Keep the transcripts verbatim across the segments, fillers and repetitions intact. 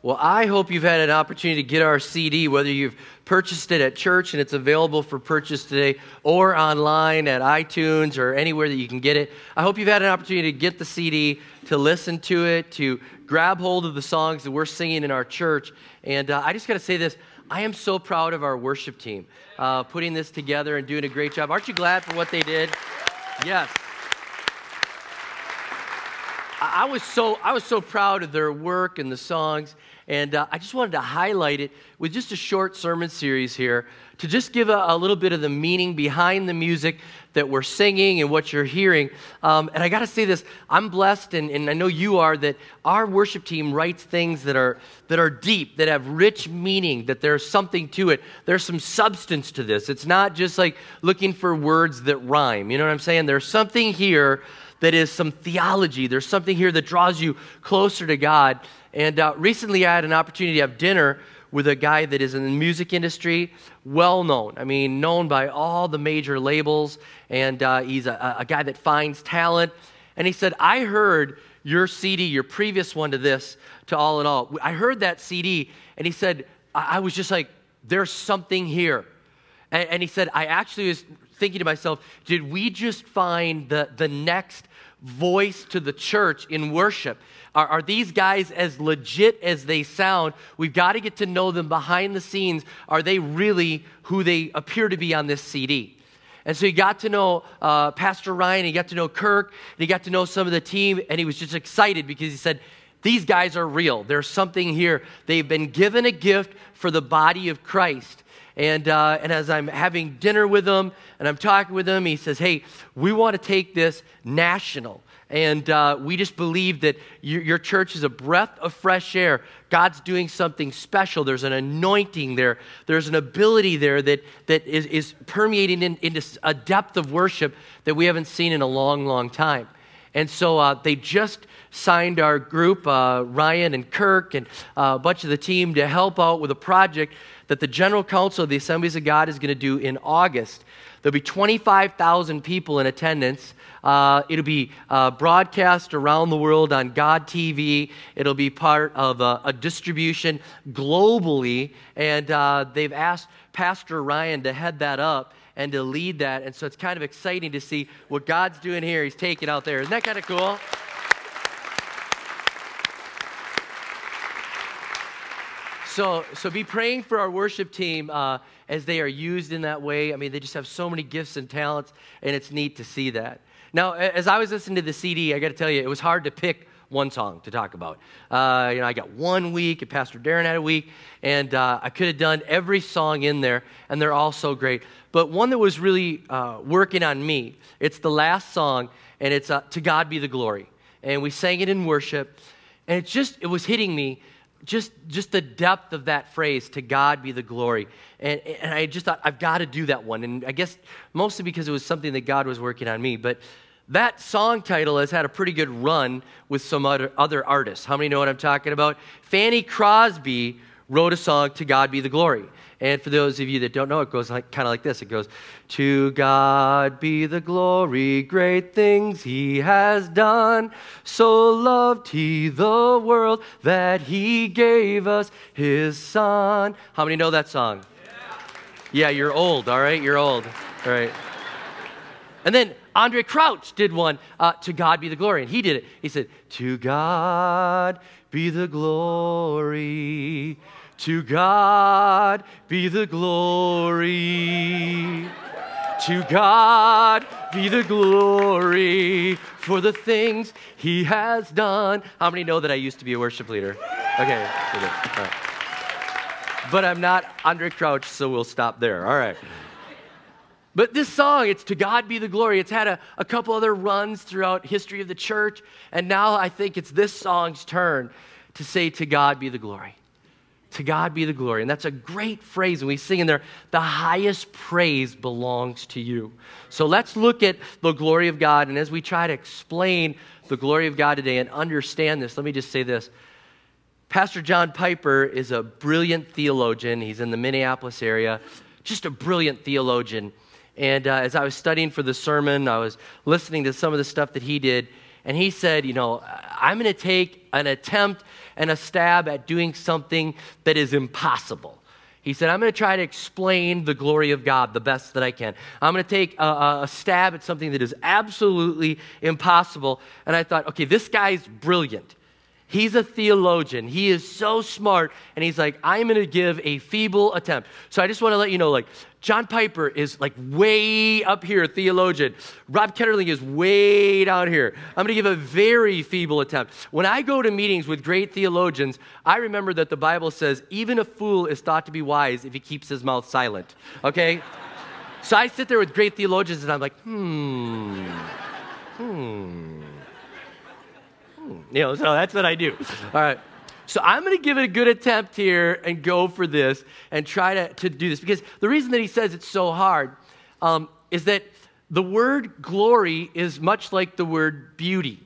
Well, I hope you've had an opportunity to get our C D, whether you've purchased it at church and it's available for purchase today, or online at iTunes or anywhere that you can get it. I hope you've had an opportunity to get the C D, to listen to it, to grab hold of the songs that we're singing in our church. And uh, I just got to say this, I am so proud of our worship team, uh, putting this together and doing a great job. Aren't you glad for what they did? Yes. I was so I was so proud of their work and the songs, and uh, I just wanted to highlight it with just a short sermon series here to just give a, a little bit of the meaning behind the music that we're singing and what you're hearing. Um, and I got to say this, I'm blessed, and, and I know you are, that our worship team writes things that are that are deep, that have rich meaning, that there's something to it. There's some substance to this. It's not just like looking for words that rhyme. You know what I'm saying? There's something here that is some theology. There's something here that draws you closer to God. And uh, recently I had an opportunity to have dinner with a guy that is in the music industry, well known. I mean, known by all the major labels. And uh, he's a, a guy that finds talent. And he said, I heard your C D, your previous one to this, to All in All. I heard that C D, and he said, I, I was just like, there's something here. And, and he said, I actually was thinking to myself, did we just find the, the next voice to the church in worship? Are, are these guys as legit as they sound? We've got to get to know them behind the scenes. Are they really who they appear to be on this C D? And so he got to know uh, Pastor Ryan, he got to know Kirk, and he got to know some of the team, and he was just excited because he said, these guys are real. There's something here. They've been given a gift for the body of Christ. And uh, and as I'm having dinner with him and I'm talking with him, he says, hey, we want to take this national. And uh, we just believe that your, your church is a breath of fresh air. God's doing something special. There's an anointing there. There's an ability there that, that is, is permeating in, into a depth of worship that we haven't seen in a long, long time. And so uh, they just signed our group, uh, Ryan and Kirk and uh, a bunch of the team, to help out with a project that the General Council of the Assemblies of God is going to do in August. There'll be twenty-five thousand people in attendance. Uh, it'll be uh, broadcast around the world on God T V. It'll be part of a, a distribution globally, and uh, they've asked Pastor Ryan to head that up and to lead that, and so it's kind of exciting to see what God's doing here. He's taking out there. Isn't that kind of cool? So, so be praying for our worship team uh, as they are used in that way. I mean, they just have so many gifts and talents, and it's neat to see that. Now, as I was listening to the C D, I got to tell you, it was hard to pick one song to talk about. Uh, you know, I got one week, and Pastor Darren had a week, and uh, I could have done every song in there, and they're all so great. But one that was really uh, working on me, it's the last song, and it's uh, To God Be the Glory. And we sang it in worship, and it just, it was hitting me. Just just the depth of that phrase, to God be the glory. And and I just thought, I've got to do that one. And I guess mostly because it was something that God was working on me. But that song title has had a pretty good run with some other, other artists. How many know what I'm talking about? Fanny Crosby wrote a song, To God Be the Glory. And for those of you that don't know, it goes like, kind of like this. It goes, to God be the glory, great things he has done. So loved he the world that he gave us his son. How many know that song? Yeah, yeah, you're old, all right? You're old, all right? And then Andre Crouch did one, uh, To God Be the Glory, and he did it. He said, to God be the glory, to God be the glory, to God be the glory for the things he has done. How many know that I used to be a worship leader? Okay, all right. But I'm not Andre Crouch, so we'll stop there, all right. But this song, it's To God Be the Glory. It's had a, a couple other runs throughout history of the church, and now I think it's this song's turn to say, to God be the glory. To God be the glory. And that's a great phrase when we sing in there, the highest praise belongs to you. So let's look at the glory of God. And as we try to explain the glory of God today and understand this, let me just say this. Pastor John Piper is a brilliant theologian. He's in the Minneapolis area, just a brilliant theologian. And uh, as I was studying for the sermon, I was listening to some of the stuff that he did. And he said, you know, I'm going to take an attempt and a stab at doing something that is impossible. He said, I'm going to try to explain the glory of God the best that I can. I'm going to take a, a stab at something that is absolutely impossible. And I thought, okay, this guy's brilliant. He's a theologian. He is so smart. And he's like, I'm going to give a feeble attempt. So I just want to let you know, like, John Piper is like way up here, theologian. Rob Ketterling is way down here. I'm going to give a very feeble attempt. When I go to meetings with great theologians, I remember that the Bible says, even a fool is thought to be wise if he keeps his mouth silent. Okay? So I sit there with great theologians and I'm like, hmm, hmm. You know, so that's what I do. All right. So I'm going to give it a good attempt here and go for this and try to, to do this. Because the reason that he says it's so hard um, is that the word glory is much like the word beauty.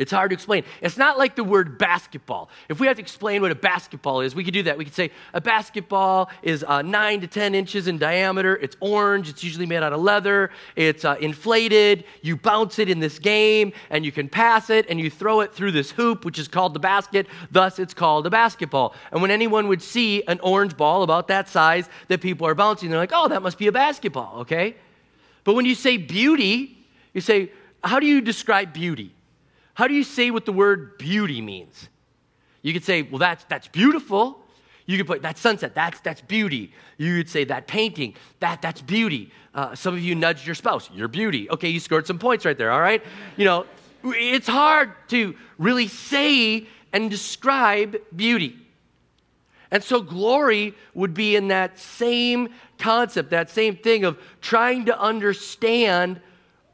It's hard to explain. It's not like the word basketball. If we have to explain what a basketball is, we could do that. We could say a basketball is uh, nine to ten inches in diameter. It's orange. It's usually made out of leather. It's uh, inflated. You bounce it in this game, and you can pass it, and you throw it through this hoop, which is called the basket. Thus, it's called a basketball. And when anyone would see an orange ball about that size that people are bouncing, they're like, oh, that must be a basketball, okay? But when you say beauty, you say, how do you describe beauty? How do you say what the word beauty means? You could say, well, that's that's beautiful. You could put that sunset, that's that's beauty. You could say that painting, that that's beauty. Uh, some of you nudged your spouse, you're beauty. Okay, you scored some points right there, all right? You know, it's hard to really say and describe beauty. And so glory would be in that same concept, that same thing of trying to understand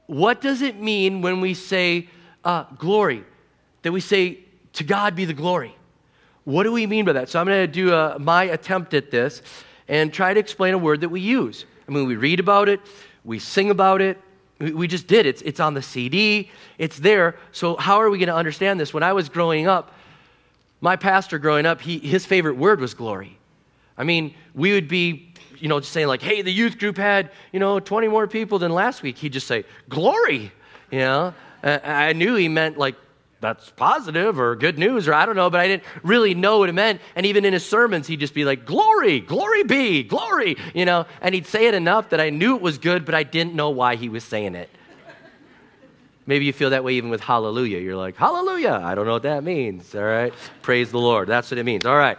what does it mean when we say Uh, glory, that we say, to God be the glory. What do we mean by that? So I'm going to do a, my attempt at this and try to explain a word that we use. I mean, we read about it, we sing about it, we, we just did. It's, it's on the C D, it's there. So how are we going to understand this? When I was growing up, my pastor growing up, he, his favorite word was glory. I mean, we would be, you know, just saying like, hey, the youth group had, you know, twenty more people than last week. He'd just say, glory, you know. I knew he meant like, that's positive or good news or I don't know, but I didn't really know what it meant. And even in his sermons, he'd just be like, glory, glory be, glory, you know. And he'd say it enough that I knew it was good, but I didn't know why he was saying it. Maybe you feel that way even with hallelujah. You're like, hallelujah, I don't know what that means, all right? Praise the Lord, that's what it means, all right.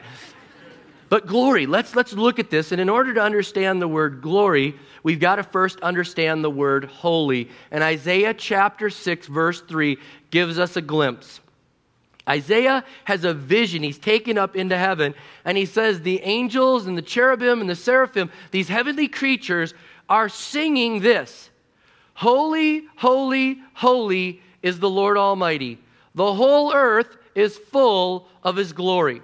But glory, let's let's look at this. And in order to understand the word glory, we've got to first understand the word holy. And Isaiah chapter six, verse three gives us a glimpse. Isaiah has a vision. He's taken up into heaven. And he says the angels and the cherubim and the seraphim, these heavenly creatures, are singing this. Holy, holy, holy is the Lord Almighty. The whole earth is full of his glory.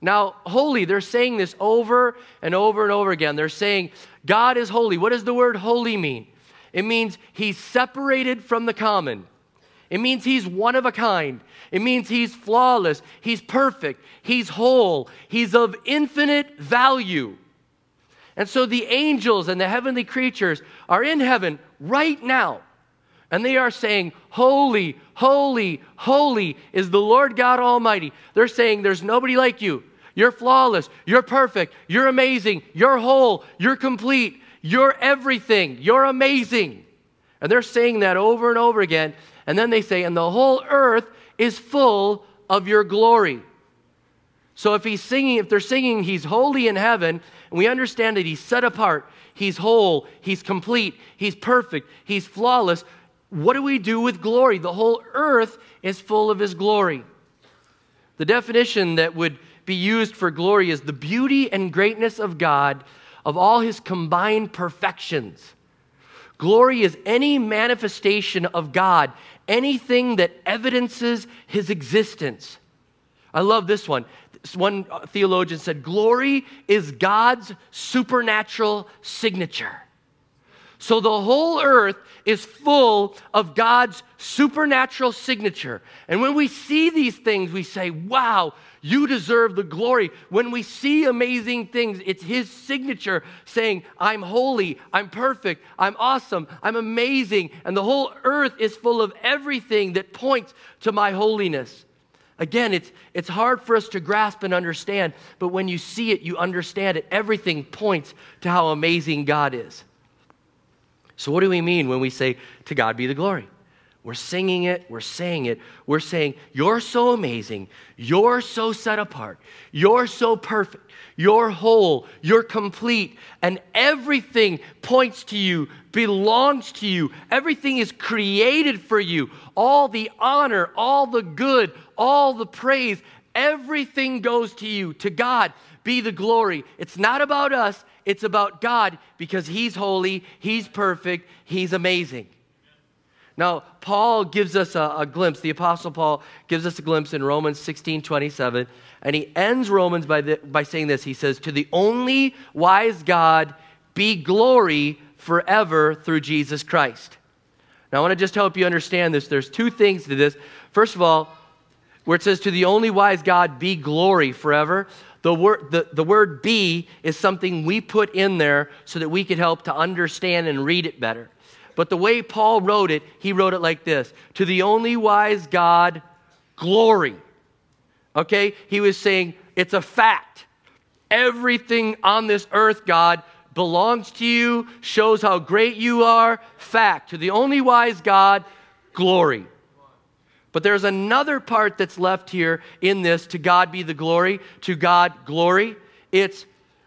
Now, holy, they're saying this over and over and over again. They're saying, God is holy. What does the word holy mean? It means he's separated from the common. It means he's one of a kind. It means he's flawless. He's perfect. He's whole. He's of infinite value. And so the angels and the heavenly creatures are in heaven right now. And they are saying, holy, holy, holy is the Lord God Almighty. They're saying there's nobody like you. You're flawless. You're perfect. You're amazing. You're whole. You're complete. You're everything. You're amazing. And they're saying that over and over again. And then they say, and the whole earth is full of your glory. So if he's singing, if they're singing, he's holy in heaven, and we understand that he's set apart, he's whole, he's complete, he's perfect, he's flawless. What do we do with glory? The whole earth is full of his glory. The definition that would be used for glory is the beauty and greatness of God, of all his combined perfections. Glory is any manifestation of God, anything that evidences his existence. I love this one. This one theologian said, glory is God's supernatural signature. So the whole earth is full of God's supernatural signature. And when we see these things, we say, wow, you deserve the glory. When we see amazing things, it's his signature saying, I'm holy, I'm perfect, I'm awesome, I'm amazing. And the whole earth is full of everything that points to my holiness. Again, it's it's hard for us to grasp and understand, but when you see it, you understand it. Everything points to how amazing God is. So what do we mean when we say, to God be the glory? We're singing it, we're saying it, we're saying, you're so amazing, you're so set apart, you're so perfect, you're whole, you're complete, and everything points to you, belongs to you, everything is created for you, all the honor, all the good, all the praise, everything goes to you. To God be the glory. It's not about us, it's about God, because he's holy, he's perfect, he's amazing. Now, Paul gives us a, a glimpse, the Apostle Paul gives us a glimpse in Romans sixteen twenty-seven, and he ends Romans by, the, by saying this. He says, to the only wise God be glory forever through Jesus Christ. Now, I want to just help you understand this. There's two things to this. First of all, where it says, to the only wise God be glory forever, The word, the, the word be is something we put in there so that we could help to understand and read it better. But the way Paul wrote it, he wrote it like this. To the only wise God, glory. Okay? He was saying, it's a fact. Everything on this earth, God, belongs to you, shows how great you are. Fact. To the only wise God, glory. But there's another part that's left here in this, to God be the glory, to God glory. It's,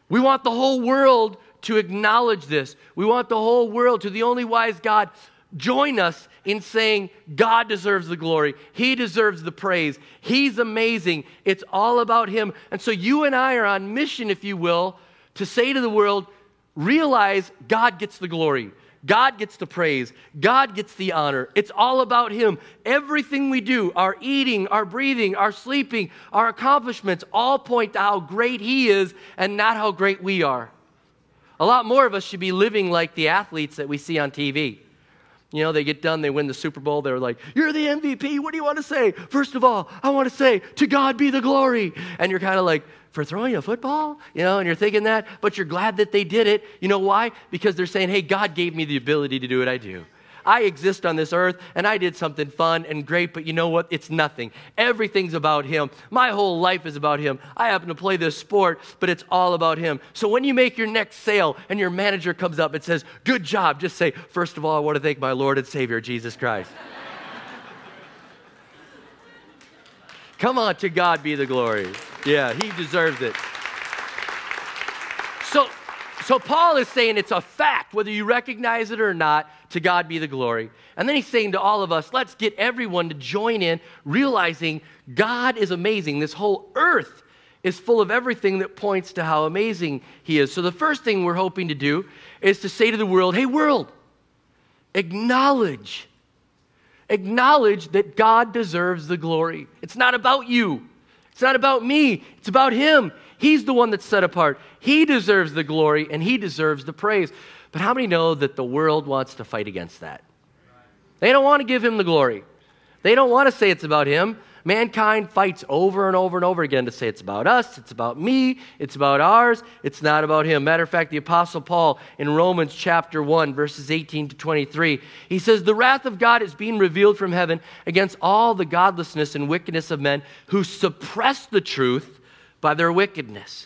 we want the whole world to acknowledge this. We want the whole world, to the only wise God, join us in saying God deserves the glory. He deserves the praise. He's amazing. It's all about him. And so you and I are on mission, if you will, to say to the world, realize God gets the glory. God gets the praise. God gets the honor. It's all about him. Everything we do, our eating, our breathing, our sleeping, our accomplishments, all point to how great he is and not how great we are. A lot more of us should be living like the athletes that we see on T V. You know, they get done, they win the Super Bowl, they're like, you're the M V P, what do you want to say? First of all, I want to say, to God be the glory. And you're kind of like, for throwing a football? You know, and you're thinking that, but you're glad that they did it. You know why? Because they're saying, hey, God gave me the ability to do what I do. I exist on this earth, and I did something fun and great, but you know what? It's nothing. Everything's about him. My whole life is about him. I happen to play this sport, but it's all about him. So when you make your next sale and your manager comes up and says, good job, just say, first of all, I want to thank my Lord and Savior, Jesus Christ. Come on, to God be the glory. Yeah, he deserves it. So, so Paul is saying it's a fact, whether you recognize it or not, to God be the glory. And then he's saying to all of us, let's get everyone to join in, realizing God is amazing. This whole earth is full of everything that points to how amazing he is. So the first thing we're hoping to do is to say to the world, hey, world, acknowledge, acknowledge that God deserves the glory. It's not about you. It's not about me. It's about him. He's the one that's set apart. He deserves the glory, and he deserves the praise. But how many know that the world wants to fight against that? They don't want to give him the glory. They don't want to say it's about him. Mankind fights over and over and over again to say it's about us, it's about me, it's about ours, it's not about him. Matter of fact, the Apostle Paul in Romans chapter one, verses eighteen to twenty-three, he says, the wrath of God is being revealed from heaven against all the godlessness and wickedness of men who suppress the truth by their wickedness.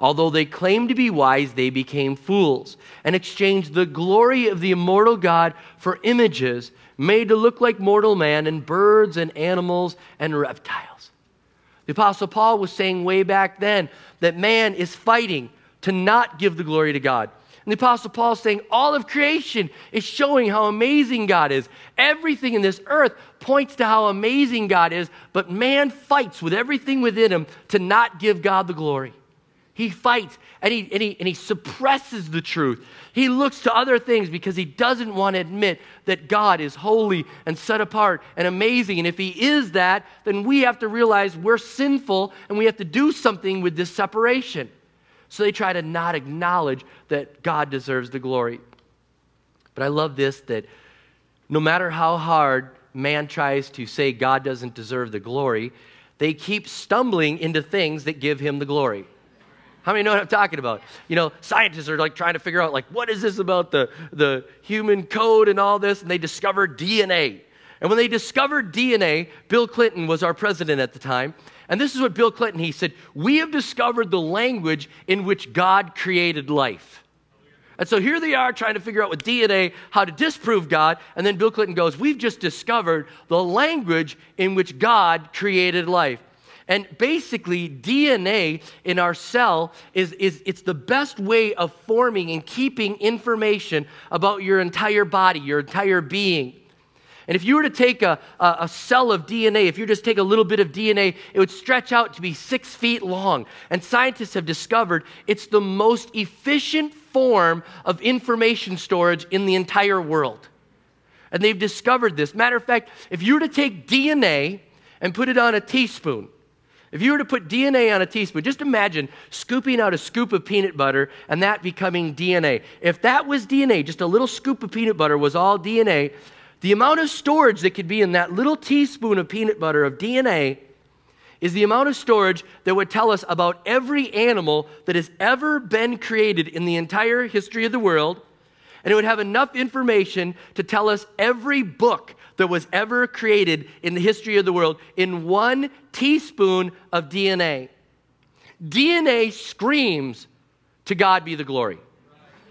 Although they claimed to be wise, they became fools and exchanged the glory of the immortal God for images made to look like mortal man and birds and animals and reptiles. The Apostle Paul was saying way back then that man is fighting to not give the glory to God. And the Apostle Paul is saying all of creation is showing how amazing God is. Everything in this earth points to how amazing God is, but man fights with everything within him to not give God the glory. He fights and he, and he, and he suppresses the truth. He looks to other things because he doesn't want to admit that God is holy and set apart and amazing. And if he is that, then we have to realize we're sinful and we have to do something with this separation. So they try to not acknowledge that God deserves the glory. But I love this, that no matter how hard man tries to say God doesn't deserve the glory, they keep stumbling into things that give him the glory. How many know what I'm talking about? You know, scientists are like trying to figure out like, what is this about the, the human code and all this? And they discover D N A. And when they discovered D N A, Bill Clinton was our president at the time. And this is what Bill Clinton, he said, we have discovered the language in which God created life. And so here they are trying to figure out with D N A how to disprove God. And then Bill Clinton goes, we've just discovered the language in which God created life. And basically, D N A in our cell is, is it's the best way of forming and keeping information about your entire body, your entire being. And if you were to take a, a, a cell of D N A, if you just take a little bit of D N A, it would stretch out to be six feet long. And scientists have discovered it's the most efficient form of information storage in the entire world. And they've discovered this. Matter of fact, if you were to take D N A and put it on a teaspoon, if you were to put D N A on a teaspoon, just imagine scooping out a scoop of peanut butter and that becoming D N A. If that was D N A, just a little scoop of peanut butter was all D N A, the amount of storage that could be in that little teaspoon of peanut butter of D N A is the amount of storage that would tell us about every animal that has ever been created in the entire history of the world, and it would have enough information to tell us every book that was ever created in the history of the world in one teaspoon of D N A. D N A screams, "To God be the glory."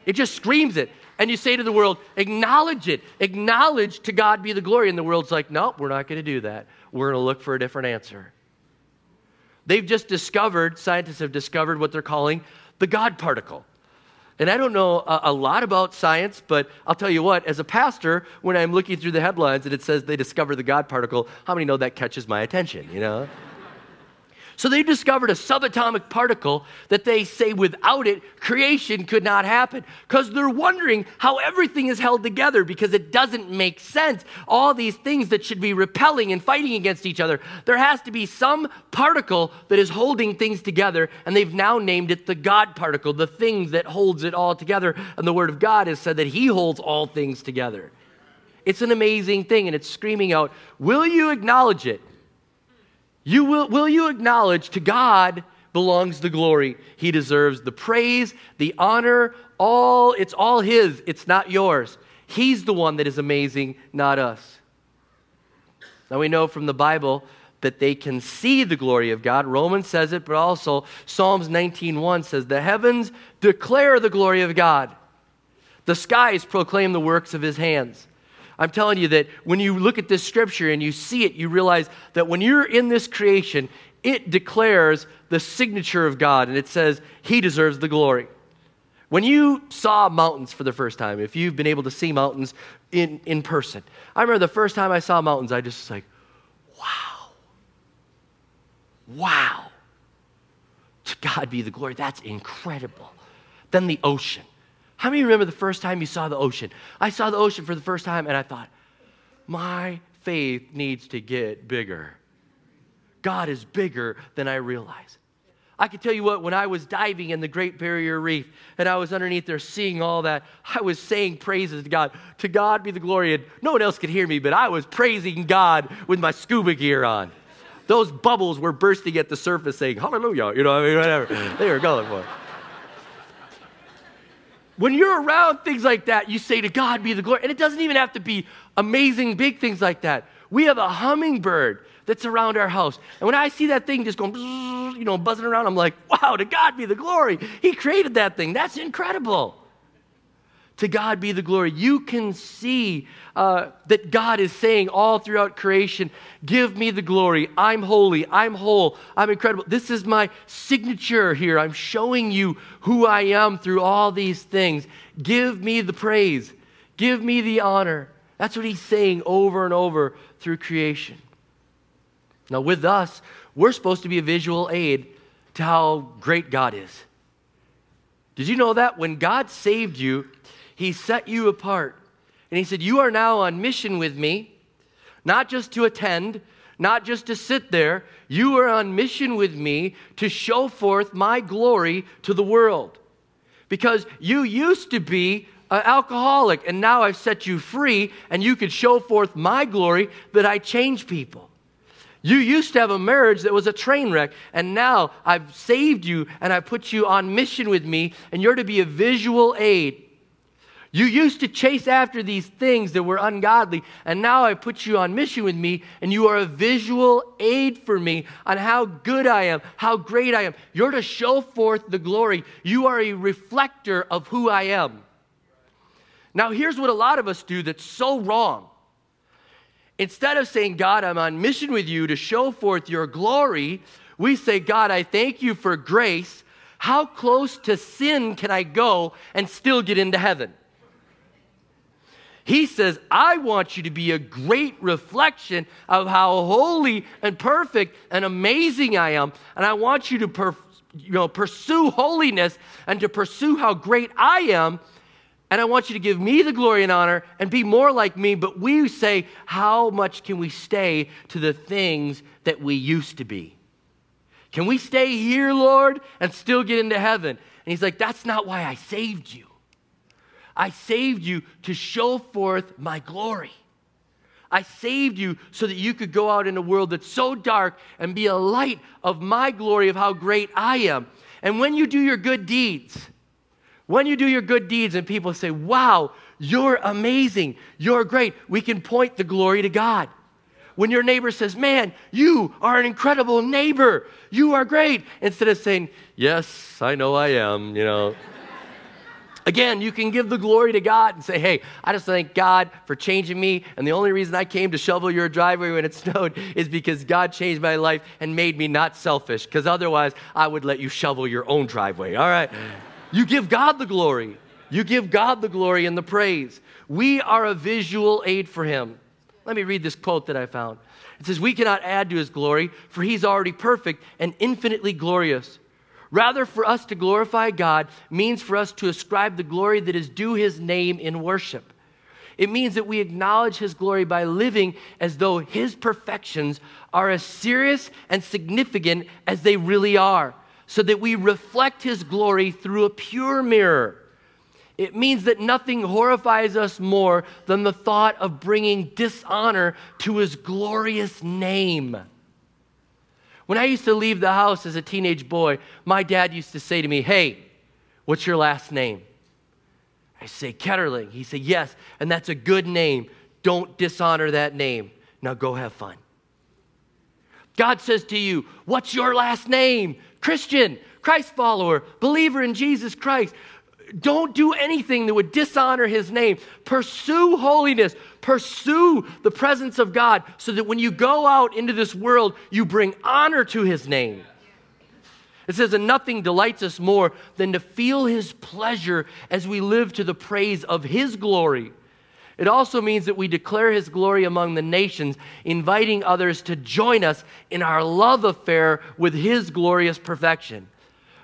It just screams it. And you say to the world, acknowledge it. Acknowledge to God be the glory. And the world's like, no, we're not going to do that. We're going to look for a different answer. They've just discovered, scientists have discovered what they're calling the God particle. And I don't know a, a lot about science, but I'll tell you what, as a pastor, when I'm looking through the headlines and it says they discover the God particle, how many know that catches my attention, you know? So they discovered a subatomic particle that they say without it, creation could not happen, because they're wondering how everything is held together because it doesn't make sense. All these things that should be repelling and fighting against each other, there has to be some particle that is holding things together, and they've now named it the God particle, the thing that holds it all together, and the Word of God has said that He holds all things together. It's an amazing thing, and it's screaming out, will you acknowledge it? You will, will you acknowledge to God belongs the glory. He deserves the praise, the honor, all. It's all His. It's not yours. He's the one that is amazing, not us. Now we know from the Bible that they can see the glory of God. Romans says it, but also Psalms nineteen one says, the heavens declare the glory of God. The skies proclaim the works of His hands. I'm telling you that when you look at this scripture and you see it, you realize that when you're in this creation, it declares the signature of God, and it says, He deserves the glory. When you saw mountains for the first time, if you've been able to see mountains in, in person, I remember the first time I saw mountains, I just was like, wow, wow, to God be the glory. That's incredible. Then the ocean. How many remember the first time you saw the ocean? I saw the ocean for the first time, and I thought, my faith needs to get bigger. God is bigger than I realize. I can tell you what, when I was diving in the Great Barrier Reef, and I was underneath there seeing all that, I was saying praises to God. To God be the glory. And no one else could hear me, but I was praising God with my scuba gear on. Those bubbles were bursting at the surface saying, hallelujah, you know, I mean, whatever. They were going for it. When you're around things like that, you say, to God be the glory. And it doesn't even have to be amazing big things like that. We have a hummingbird that's around our house. And when I see that thing just going, you know, buzzing around, I'm like, wow, to God be the glory. He created that thing. That's incredible. To God be the glory. You can see uh, that God is saying all throughout creation, give me the glory. I'm holy. I'm whole. I'm incredible. This is my signature here. I'm showing you who I am through all these things. Give me the praise. Give me the honor. That's what he's saying over and over through creation. Now with us, we're supposed to be a visual aid to how great God is. Did you know that? When God saved you, he set you apart. And he said, you are now on mission with me, not just to attend, not just to sit there. You are on mission with me to show forth my glory to the world. Because you used to be an alcoholic, and now I've set you free, and you could show forth my glory that I change people. You used to have a marriage that was a train wreck, and now I've saved you, and I put you on mission with me, and you're to be a visual aid. You used to chase after these things that were ungodly, and now I put you on mission with me, and you are a visual aid for me on how good I am, how great I am. You're to show forth the glory. You are a reflector of who I am. Now, here's what a lot of us do that's so wrong. Instead of saying, God, I'm on mission with you to show forth your glory, we say, God, I thank you for grace. How close to sin can I go and still get into heaven? He says, I want you to be a great reflection of how holy and perfect and amazing I am. And I want you to per- you know, pursue holiness and to pursue how great I am. And I want you to give me the glory and honor and be more like me. But we say, how much can we stay to the things that we used to be? Can we stay here, Lord, and still get into heaven? And he's like, that's not why I saved you. I saved you to show forth my glory. I saved you so that you could go out in a world that's so dark and be a light of my glory of how great I am. And when you do your good deeds, When you do your good deeds and people say, wow, you're amazing, you're great, we can point the glory to God. When your neighbor says, man, you are an incredible neighbor, you are great, instead of saying, yes, I know I am, you know. Again, you can give the glory to God and say, hey, I just thank God for changing me, and the only reason I came to shovel your driveway when it snowed is because God changed my life and made me not selfish, because otherwise I would let you shovel your own driveway, all right? You give God the glory. You give God the glory and the praise. We are a visual aid for him. Let me read this quote that I found. It says, we cannot add to his glory, for he's already perfect and infinitely glorious. Rather, for us to glorify God means for us to ascribe the glory that is due his name in worship. It means that we acknowledge his glory by living as though his perfections are as serious and significant as they really are, so that we reflect his glory through a pure mirror. It means that nothing horrifies us more than the thought of bringing dishonor to his glorious name. When I used to leave the house as a teenage boy, my dad used to say to me, hey, what's your last name? I say, Ketterling. He said, yes, and that's a good name. Don't dishonor that name. Now go have fun. God says to you, what's your last name? Christian, Christ follower, believer in Jesus Christ. Don't do anything that would dishonor his name. Pursue holiness. Pursue the presence of God so that when you go out into this world, you bring honor to his name. It says, and nothing delights us more than to feel his pleasure as we live to the praise of his glory. It also means that we declare his glory among the nations, inviting others to join us in our love affair with his glorious perfection.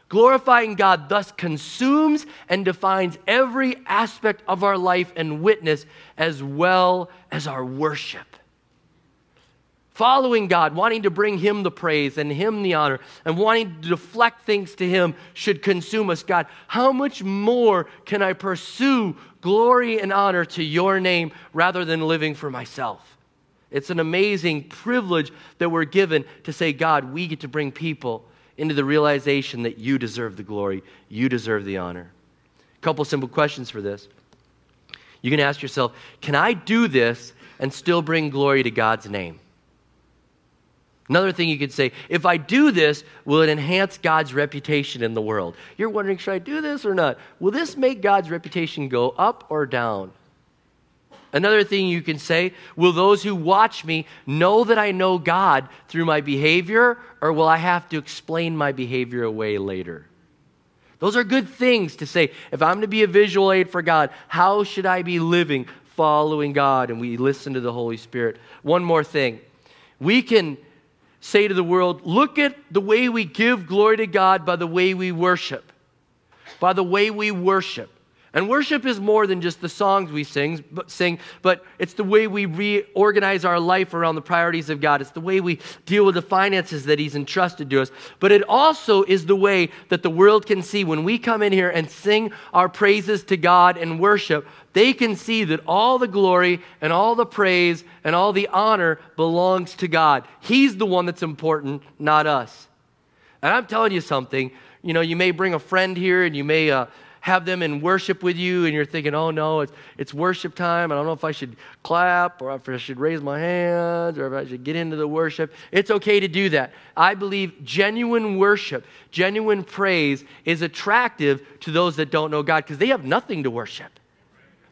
Glorifying God thus consumes and defines every aspect of our life and witness as well as our worship. Following God, wanting to bring him the praise and him the honor, and wanting to deflect things to him should consume us. God, how much more can I pursue glory and honor to your name rather than living for myself? It's an amazing privilege that we're given to say, God, we get to bring people into the realization that you deserve the glory, you deserve the honor. A couple simple questions for this. You can ask yourself, can I do this and still bring glory to God's name? Another thing you could say, if I do this, will it enhance God's reputation in the world? You're wondering, should I do this or not? Will this make God's reputation go up or down? Another thing you can say, will those who watch me know that I know God through my behavior, or will I have to explain my behavior away later? Those are good things to say. If I'm going to be a visual aid for God, how should I be living, following God? And we listen to the Holy Spirit. One more thing. We can say to the world, look at the way we give glory to God by the way we worship. By the way we worship. And worship is more than just the songs we sing, but, sing, but it's the way we reorganize our life around the priorities of God. It's the way we deal with the finances that He's entrusted to us. But it also is the way that the world can see when we come in here and sing our praises to God and worship, they can see that all the glory and all the praise and all the honor belongs to God. He's the one that's important, not us. And I'm telling you something, you know, you may bring a friend here and you may... Uh, have them in worship with you, and you're thinking, oh no, it's it's worship time. I don't know if I should clap or if I should raise my hands or if I should get into the worship. It's okay to do that. I believe genuine worship, genuine praise is attractive to those that don't know God because they have nothing to worship.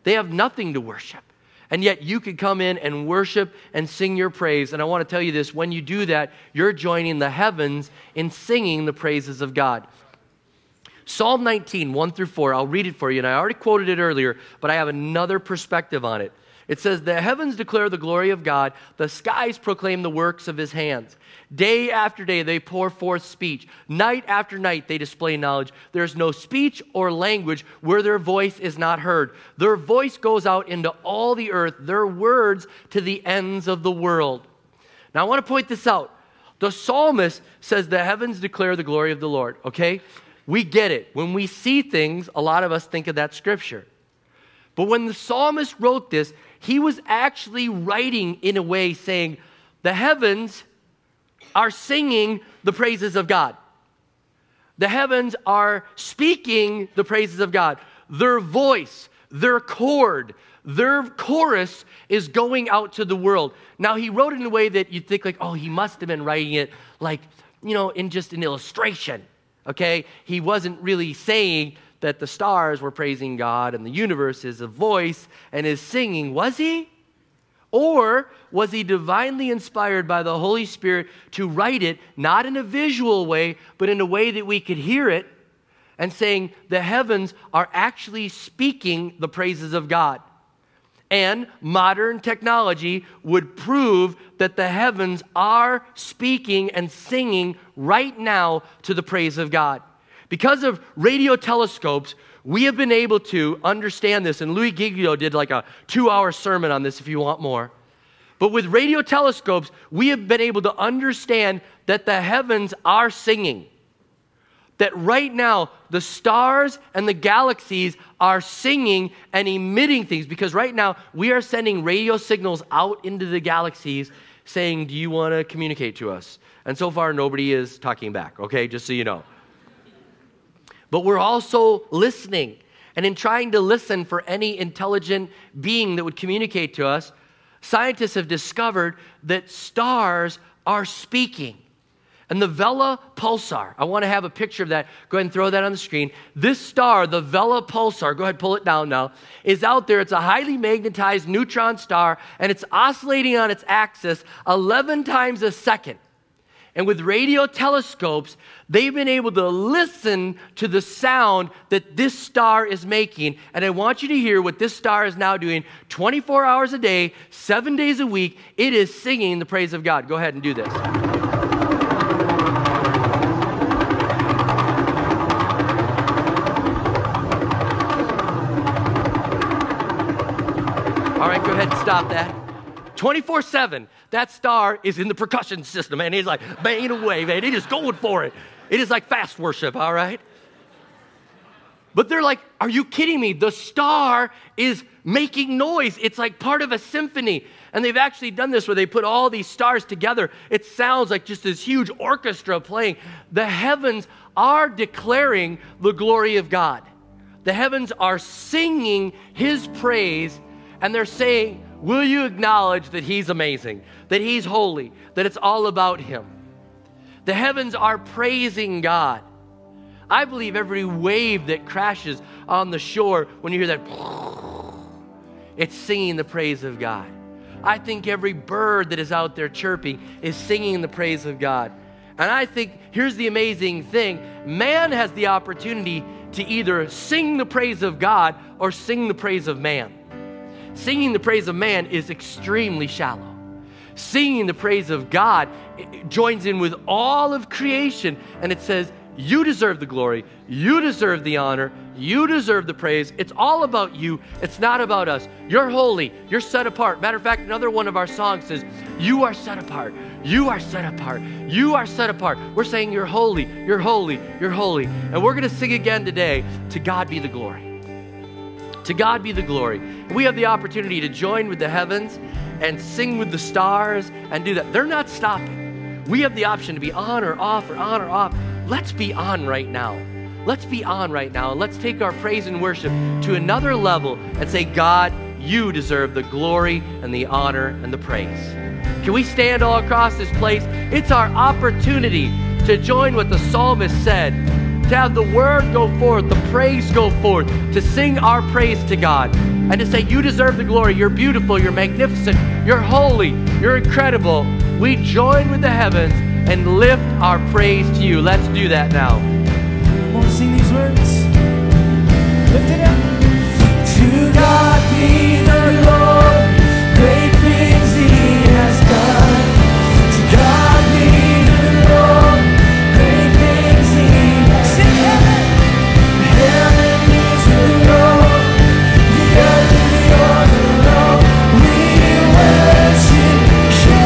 They have nothing to worship. And yet you could come in and worship and sing your praise. And I want to tell you this, when you do that, you're joining the heavens in singing the praises of God. Psalm nineteen, one through four, I'll read it for you, and I already quoted it earlier, but I have another perspective on it. It says, the heavens declare the glory of God, the skies proclaim the works of His hands. Day after day they pour forth speech. Night after night they display knowledge. There's no speech or language where their voice is not heard. Their voice goes out into all the earth, their words to the ends of the world. Now I want to point this out. The psalmist says the heavens declare the glory of the Lord, okay? We get it. When we see things, a lot of us think of that scripture. But when the psalmist wrote this, he was actually writing in a way saying, the heavens are singing the praises of God. The heavens are speaking the praises of God. Their voice, their chord, their chorus is going out to the world. Now, he wrote it in a way that you'd think like, oh, he must have been writing it like, you know, in just an illustration. Okay, he wasn't really saying that the stars were praising God and the universe is a voice and is singing, was he? Or was he divinely inspired by the Holy Spirit to write it, not in a visual way, but in a way that we could hear it and saying the heavens are actually speaking the praises of God? And modern technology would prove that the heavens are speaking and singing right now to the praise of God. Because of radio telescopes, we have been able to understand this, and Louis Giglio did like a two-hour sermon on this if you want more. But with radio telescopes, we have been able to understand that the heavens are singing. That right now, the stars and the galaxies are singing and emitting things. Because right now, we are sending radio signals out into the galaxies saying, do you want to communicate to us? And so far, nobody is talking back, okay? Just so you know. But we're also listening. And in trying to listen for any intelligent being that would communicate to us, scientists have discovered that stars are speaking. And the Vela Pulsar, I want to have a picture of that. Go ahead and throw that on the screen. This star, the Vela Pulsar, go ahead, pull it down now, is out there. It's a highly magnetized neutron star, and it's oscillating on its axis eleven times a second. And with radio telescopes, they've been able to listen to the sound that this star is making. And I want you to hear what this star is now doing twenty-four hours a day, seven days a week. It is singing the praise of God. Go ahead and do this. Stop that. twenty-four seven, that star is in the percussion system, and he's like, banging away, man. He's just going for it. It is like fast worship, all right? But they're like, are you kidding me? The star is making noise. It's like part of a symphony. And they've actually done this where they put all these stars together. It sounds like just this huge orchestra playing. The heavens are declaring the glory of God. The heavens are singing his praise, and they're saying, will you acknowledge that he's amazing, that he's holy, that it's all about him? The heavens are praising God. I believe every wave that crashes on the shore, when you hear that, it's singing the praise of God. I think every bird that is out there chirping is singing the praise of God. And I think, here's the amazing thing, man has the opportunity to either sing the praise of God or sing the praise of man. Singing the praise of man is extremely shallow. Singing the praise of God joins in with all of creation, and it says, you deserve the glory, you deserve the honor, you deserve the praise. It's all about you, it's not about us. You're holy, you're set apart. Matter of fact, another one of our songs says, you are set apart, you are set apart, you are set apart. We're saying you're holy, you're holy, you're holy. And we're gonna sing again today, to God be the glory. To God be the glory. We have the opportunity to join with the heavens and sing with the stars and do that. They're not stopping. We have the option to be on or off or on or off. Let's be on right now. Let's be on right now. Let's take our praise and worship to another level and say, God, you deserve the glory and the honor and the praise. Can we stand all across this place? It's our opportunity to join what the psalmist said, to have the word go forth, the praise go forth, to sing our praise to God, and to say, you deserve the glory, you're beautiful, you're magnificent, you're holy, you're incredible. We join with the heavens and lift our praise to you. Let's do that now. I want to sing these words. Lift it up. To God be the glory, great things he has done. To God be the glory, great things he has done. Heaven is the glory, the earth is your throne. We worship you.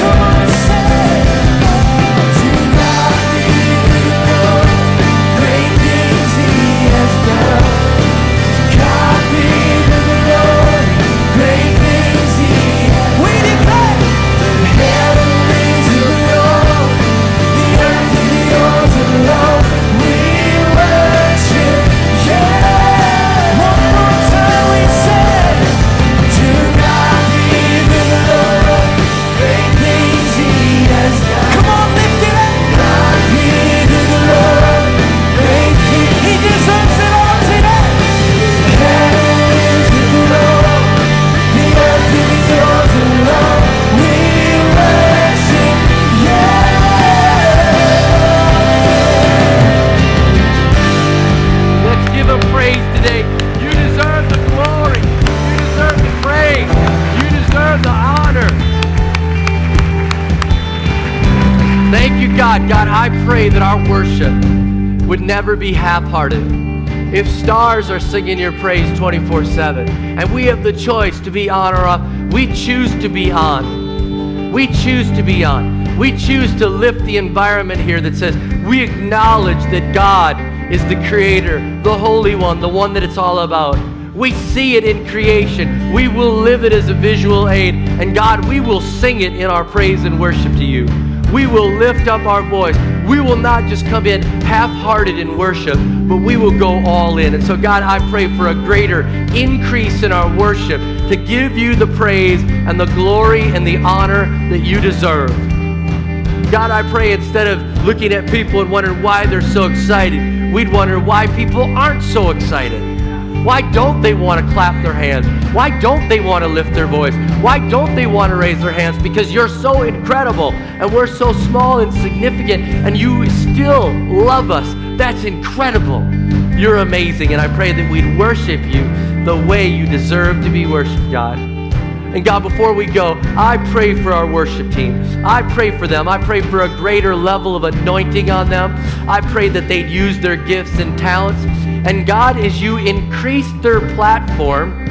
Come on, say, to God be the glory, great things he has done. To God be the glory, great things he has done. We declare, heaven is your throne, the earth is your throne. We worship you. One more time we say, to God be the glory, great things he has done. Come on, lift it up. God be the glory, great things he deserves it all today. Heaven is the glory, the earth is your throne. We worship you. Let's give him praise today. You deserve the glory. You deserve the praise. You deserve the honor. Thank you, God. God, I pray that our worship would never be half-hearted. If stars are singing your praise twenty-four seven, and we have the choice to be on or off, we choose to be on. We choose to be on. We choose to lift the environment here that says we acknowledge that God is the creator, the Holy One, the one that it's all about. We see it in creation. We will live it as a visual aid. And God, we will sing it in our praise and worship to you. We will lift up our voice. We will not just come in half-hearted in worship, but we will go all in. And so, God, I pray for a greater increase in our worship to give you the praise and the glory and the honor that you deserve. God, I pray instead of looking at people and wondering why they're so excited, we'd wonder why people aren't so excited. Why don't they want to clap their hands? Why don't they want to lift their voice? Why don't they want to raise their hands? Because you're so incredible and we're so small and insignificant, and you still love us. That's incredible. You're amazing, and I pray that we'd worship you the way you deserve to be worshiped, God. And God, before we go, I pray for our worship team. I pray for them. I pray for a greater level of anointing on them. I pray that they'd use their gifts and talents. And God, as you increase their platform,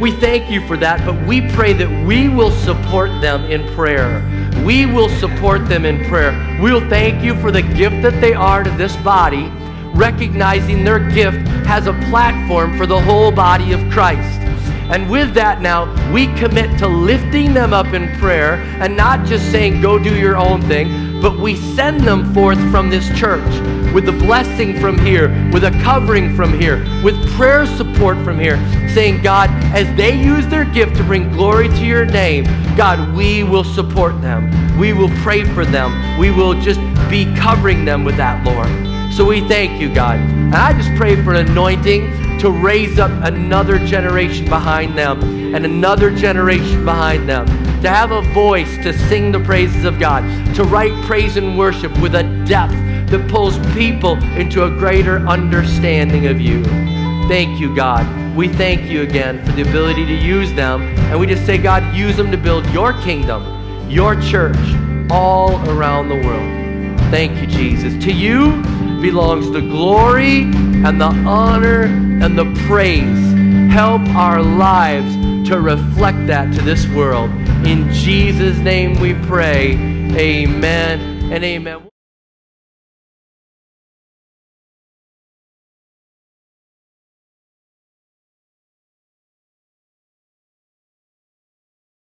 we thank you for that, but we pray that we will support them in prayer. We will support them in prayer. We'll thank you for the gift that they are to this body, recognizing their gift has a platform for the whole body of Christ. And with that now, we commit to lifting them up in prayer and not just saying, go do your own thing, but we send them forth from this church with the blessing from here, with a covering from here, with prayer support from here, saying, God, as they use their gift to bring glory to your name, God, we will support them. We will pray for them. We will just be covering them with that, Lord. So we thank you, God. And I just pray for an anointing to raise up another generation behind them and another generation behind them, to have a voice to sing the praises of God, to write praise and worship with a depth that pulls people into a greater understanding of you. Thank you, God. We thank you again for the ability to use them. And we just say, God, use them to build your kingdom, your church, all around the world. Thank you, Jesus. To you belongs the glory and the honor and the praise. Help our lives to reflect that to this world. In Jesus' name we pray. Amen and amen.